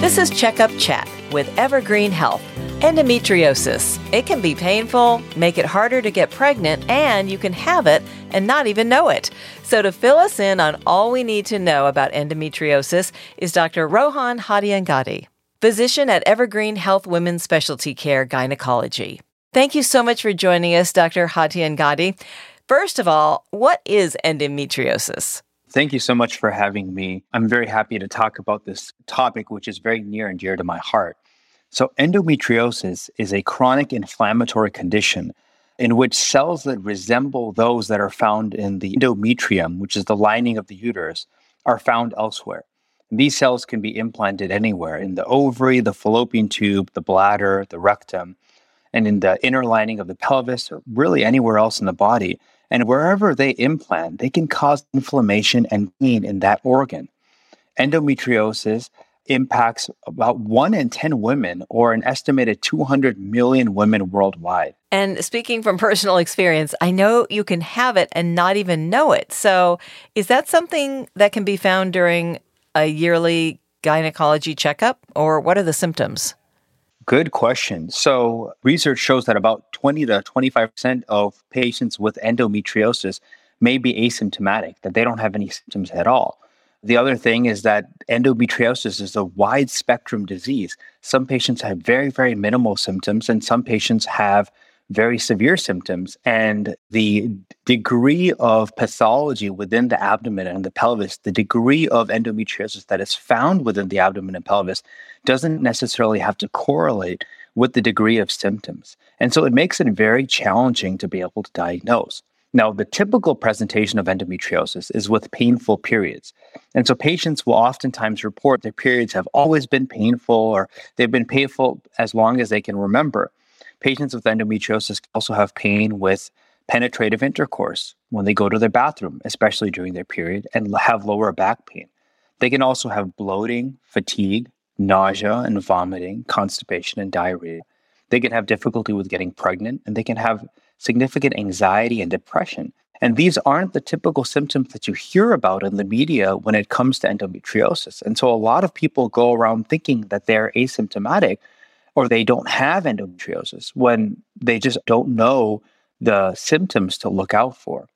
This is Checkup Chat with Evergreen Health. Endometriosis. It can be painful, make it harder to get pregnant, and you can have it and not even know it. So to fill us in on all we need to know about endometriosis is Dr. Rohan Hattiangadi, physician at Evergreen Health Women's Specialty Care Gynecology. Thank you so much for joining us, Dr. Hattiangadi. First of all, what is endometriosis? Thank you so much for having me. I'm very happy to talk about this topic, which is very near and dear to my heart. So endometriosis is a chronic inflammatory condition in which cells that resemble those that are found in the endometrium, which is the lining of the uterus, are found elsewhere. These cells can be implanted anywhere, in the ovary, the fallopian tube, the bladder, the rectum, and in the inner lining of the pelvis, or really anywhere else in the body. And wherever they implant, they can cause inflammation and pain in that organ. Endometriosis impacts about 1 in 10 women, or an estimated 200 million women worldwide. And speaking from personal experience, I know you can have it and not even know it. So is that something that can be found during a yearly gynecology checkup, or what are the symptoms? Good question. So research shows that about 20 to 25% of patients with endometriosis may be asymptomatic, that they don't have any symptoms at all. The other thing is that endometriosis is a wide-spectrum disease. Some patients have very, very minimal symptoms, and some patients have very severe symptoms. And the degree of pathology within the abdomen and the pelvis, the degree of endometriosis that is found within the abdomen and pelvis, doesn't necessarily have to correlate with the degree of symptoms. And so it makes it very challenging to be able to diagnose. Now, the typical presentation of endometriosis is with painful periods. And so patients will oftentimes report their periods have always been painful, or they've been painful as long as they can remember. Patients with endometriosis also have pain with penetrative intercourse when they go to their bathroom, especially during their period, and have lower back pain. They can also have bloating, fatigue, nausea and vomiting, constipation and diarrhea. They can have difficulty with getting pregnant, and they can have significant anxiety and depression. And these aren't the typical symptoms that you hear about in the media when it comes to endometriosis. And so a lot of people go around thinking that they're asymptomatic or they don't have endometriosis when they just don't know the symptoms to look out for.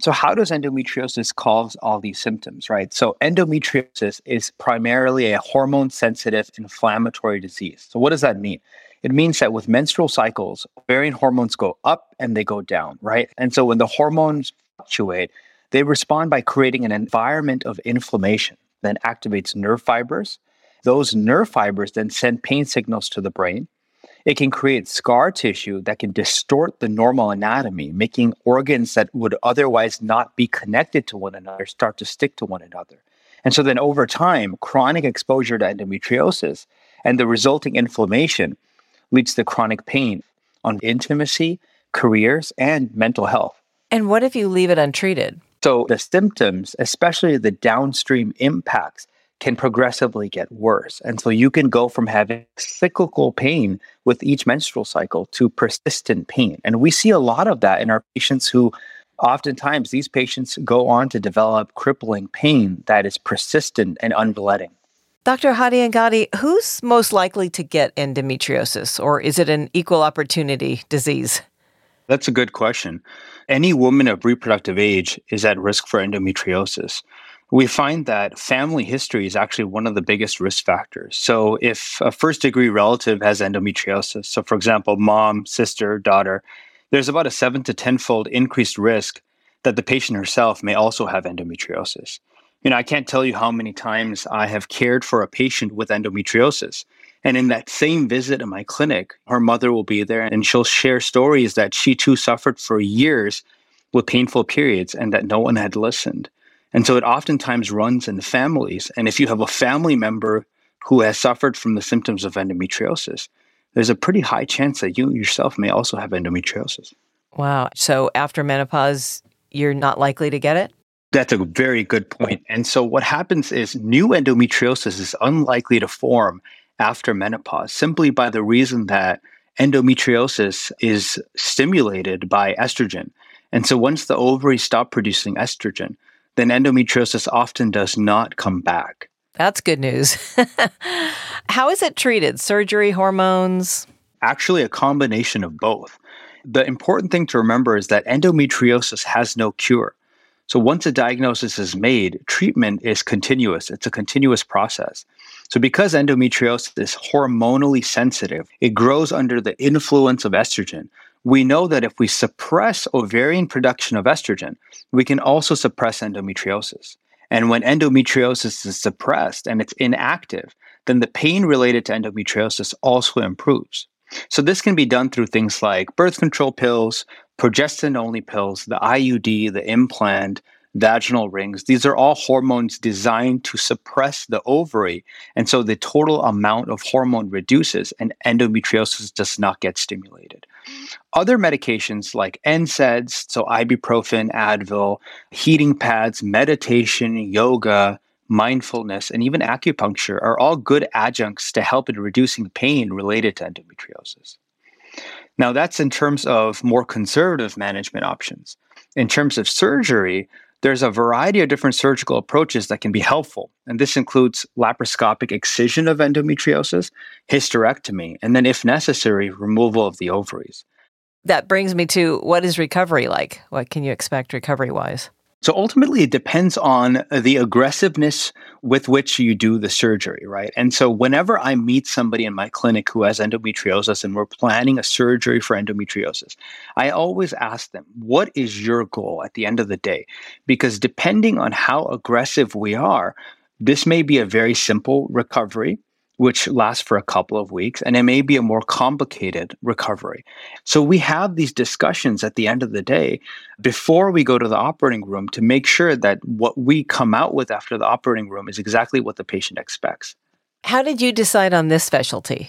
So how does endometriosis cause all these symptoms, right? So endometriosis is primarily a hormone-sensitive inflammatory disease. So what does that mean? It means that with menstrual cycles, ovarian hormones go up and they go down, right? And so when the hormones fluctuate, they respond by creating an environment of inflammation that activates nerve fibers. Those nerve fibers then send pain signals to the brain. It can create scar tissue that can distort the normal anatomy, making organs that would otherwise not be connected to one another start to stick to one another. And so then over time, chronic exposure to endometriosis and the resulting inflammation leads to chronic pain on intimacy, careers, and mental health. And what if you leave it untreated? So the symptoms, especially the downstream impacts, can progressively get worse. And so you can go from having cyclical pain with each menstrual cycle to persistent pain. And we see a lot of that in our patients who oftentimes these patients go on to develop crippling pain that is persistent and unrelenting. Dr. Hattiangadi, who's most likely to get endometriosis, or is it an equal opportunity disease? That's a good question. Any woman of reproductive age is at risk for endometriosis. We find that family history is actually one of the biggest risk factors. So if a first-degree relative has endometriosis, so for example, mom, sister, daughter, there's about a 7 to 10-fold increased risk that the patient herself may also have endometriosis. You know, I can't tell you how many times I have cared for a patient with endometriosis. And in that same visit in my clinic, her mother will be there and she'll share stories that she too suffered for years with painful periods and that no one had listened. And so it oftentimes runs in families. And if you have a family member who has suffered from the symptoms of endometriosis, there's a pretty high chance that you yourself may also have endometriosis. Wow. So after menopause, you're not likely to get it? That's a very good point. And so what happens is new endometriosis is unlikely to form after menopause, simply by the reason that endometriosis is stimulated by estrogen. And so once the ovaries stop producing estrogen, then endometriosis often does not come back. That's good news. How is it treated? Surgery, hormones? Actually, a combination of both. The important thing to remember is that endometriosis has no cure. So once a diagnosis is made, treatment is continuous. It's a continuous process. So because endometriosis is hormonally sensitive, it grows under the influence of estrogen. We know that if we suppress ovarian production of estrogen, we can also suppress endometriosis. And when endometriosis is suppressed and it's inactive, then the pain related to endometriosis also improves. So this can be done through things like birth control pills, progestin-only pills, the IUD, the implant, vaginal rings. These are all hormones designed to suppress the ovary. And so the total amount of hormone reduces and endometriosis does not get stimulated. Other medications like NSAIDs, so ibuprofen, Advil, heating pads, meditation, yoga, mindfulness, and even acupuncture are all good adjuncts to help in reducing pain related to endometriosis. Now, that's in terms of more conservative management options. In terms of surgery, there's a variety of different surgical approaches that can be helpful, and this includes laparoscopic excision of endometriosis, hysterectomy, and then, if necessary, removal of the ovaries. That brings me to, what is recovery like? What can you expect recovery-wise? So ultimately, it depends on the aggressiveness with which you do the surgery, right? And so whenever I meet somebody in my clinic who has endometriosis and we're planning a surgery for endometriosis, I always ask them, what is your goal at the end of the day? Because depending on how aggressive we are, this may be a very simple recovery, which lasts for a couple of weeks, and it may be a more complicated recovery. So we have these discussions at the end of the day before we go to the operating room to make sure that what we come out with after the operating room is exactly what the patient expects. How did you decide on this specialty?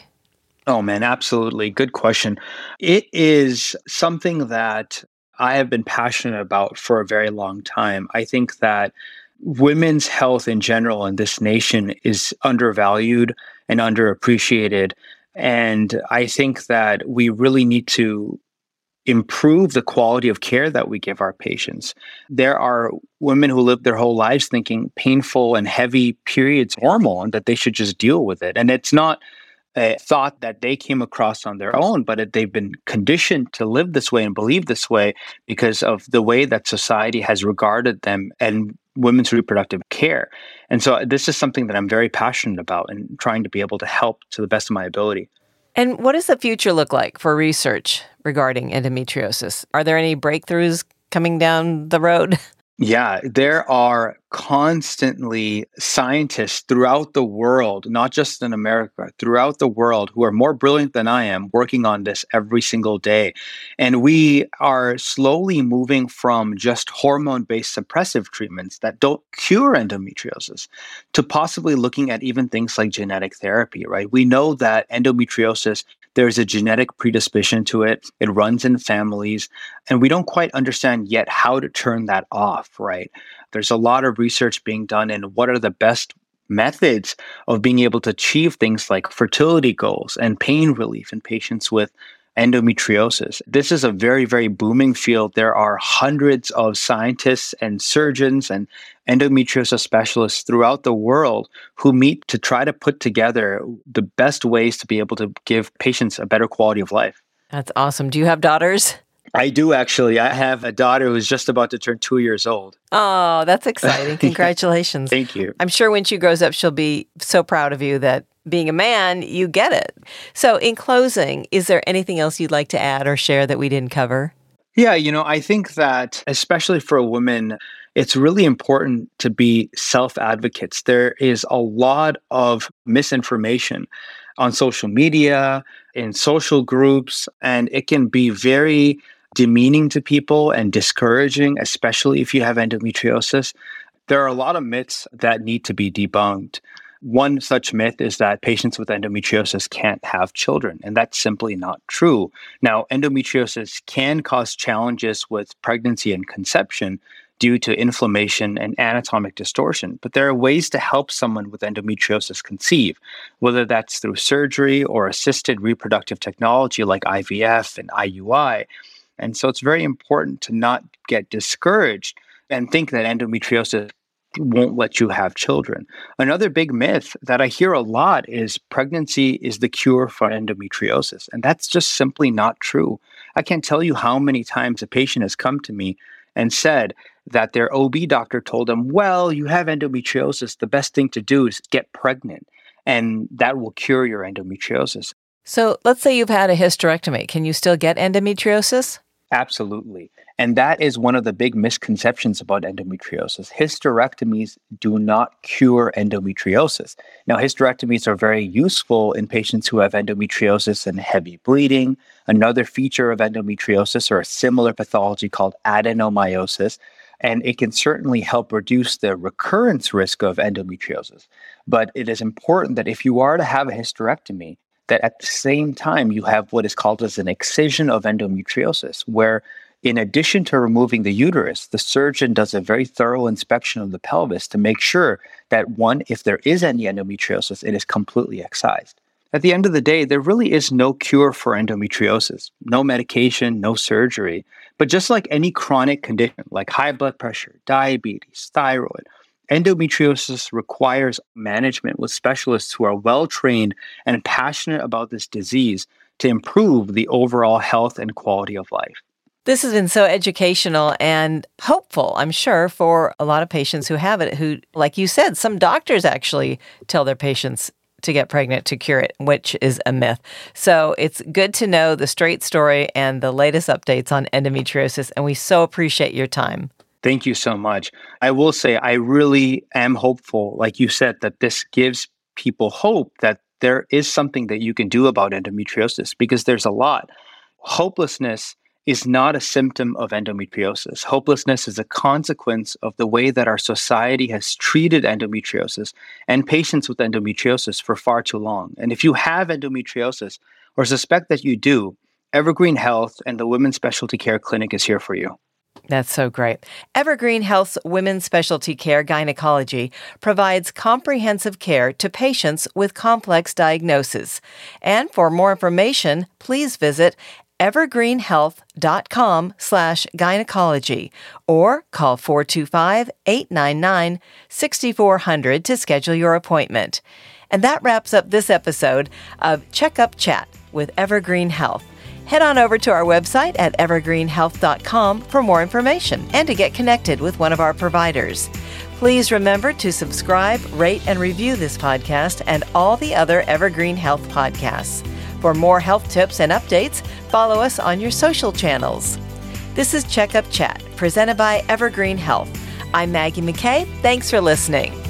Oh man, absolutely. Good question. It is something that I have been passionate about for a very long time. I think that women's health in general in this nation is undervalued and underappreciated. And I think that we really need to improve the quality of care that we give our patients. There are women who live their whole lives thinking painful and heavy periods are normal and that they should just deal with it. And it's not a thought that they came across on their own, but they've been conditioned to live this way and believe this way because of the way that society has regarded them and women's reproductive care. And so this is something that I'm very passionate about and trying to be able to help to the best of my ability. And what does the future look like for research regarding endometriosis? Are there any breakthroughs coming down the road? Yeah, there are constantly scientists throughout the world, not just in America, throughout the world, who are more brilliant than I am, working on this every single day. And we are slowly moving from just hormone-based suppressive treatments that don't cure endometriosis to possibly looking at even things like genetic therapy, right? We know that endometriosis, there's a genetic predisposition to it. It runs in families, and we don't quite understand yet how to turn that off, right? There's a lot of research being done in what are the best methods of being able to achieve things like fertility goals and pain relief in patients with endometriosis. This is a very, very booming field. There are hundreds of scientists and surgeons and endometriosis specialists throughout the world who meet to try to put together the best ways to be able to give patients a better quality of life. That's awesome. Do you have daughters? I do, actually. I have a daughter who's just about to turn 2 years old. Oh, that's exciting. Congratulations. Thank you. I'm sure when she grows up, she'll be so proud of you that being a man, you get it. So in closing, is there anything else you'd like to add or share that we didn't cover? Yeah, I think that especially for women, it's really important to be self-advocates. There is a lot of misinformation on social media, in social groups, and it can be very demeaning to people and discouraging, especially if you have endometriosis. There are a lot of myths that need to be debunked. One such myth is that patients with endometriosis can't have children, and that's simply not true. Now, endometriosis can cause challenges with pregnancy and conception due to inflammation and anatomic distortion, but there are ways to help someone with endometriosis conceive, whether that's through surgery or assisted reproductive technology like IVF and IUI. And so it's very important to not get discouraged and think that endometriosis won't let you have children. Another big myth that I hear a lot is pregnancy is the cure for endometriosis. And that's just simply not true. I can't tell you how many times a patient has come to me and said that their OB doctor told them, well, you have endometriosis. The best thing to do is get pregnant, and that will cure your endometriosis. So let's say you've had a hysterectomy. Can you still get endometriosis? Absolutely. And that is one of the big misconceptions about endometriosis. Hysterectomies do not cure endometriosis. Now, hysterectomies are very useful in patients who have endometriosis and heavy bleeding. Another feature of endometriosis or a similar pathology called adenomyosis, and it can certainly help reduce the recurrence risk of endometriosis. But it is important that if you are to have a hysterectomy, that at the same time you have what is called as an excision of endometriosis, where in addition to removing the uterus, the surgeon does a very thorough inspection of the pelvis to make sure that, one, if there is any endometriosis, it is completely excised. At the end of the day, there really is no cure for endometriosis, no medication, no surgery. But just like any chronic condition, like high blood pressure, diabetes, thyroid, endometriosis requires management with specialists who are well-trained and passionate about this disease to improve the overall health and quality of life. This has been so educational and hopeful, I'm sure, for a lot of patients who have it, who, like you said, some doctors actually tell their patients to get pregnant to cure it, which is a myth. So it's good to know the straight story and the latest updates on endometriosis, and we so appreciate your time. Thank you so much. I will say I really am hopeful, like you said, that this gives people hope that there is something that you can do about endometriosis, because there's a lot. Hopelessness is not a symptom of endometriosis. Hopelessness is a consequence of the way that our society has treated endometriosis and patients with endometriosis for far too long. And if you have endometriosis or suspect that you do, Evergreen Health and the Women's Specialty Care Clinic is here for you. That's so great. Evergreen Health's Women's Specialty Care Gynecology provides comprehensive care to patients with complex diagnoses. And for more information, please visit evergreenhealth.com/gynecology or call 425-899-6400 to schedule your appointment. And that wraps up this episode of Checkup Chat with Evergreen Health. Head on over to our website at evergreenhealth.com for more information and to get connected with one of our providers. Please remember to subscribe, rate, and review this podcast and all the other Evergreen Health podcasts. For more health tips and updates, follow us on your social channels. This is Checkup Chat, presented by Evergreen Health. I'm Maggie McKay. Thanks for listening.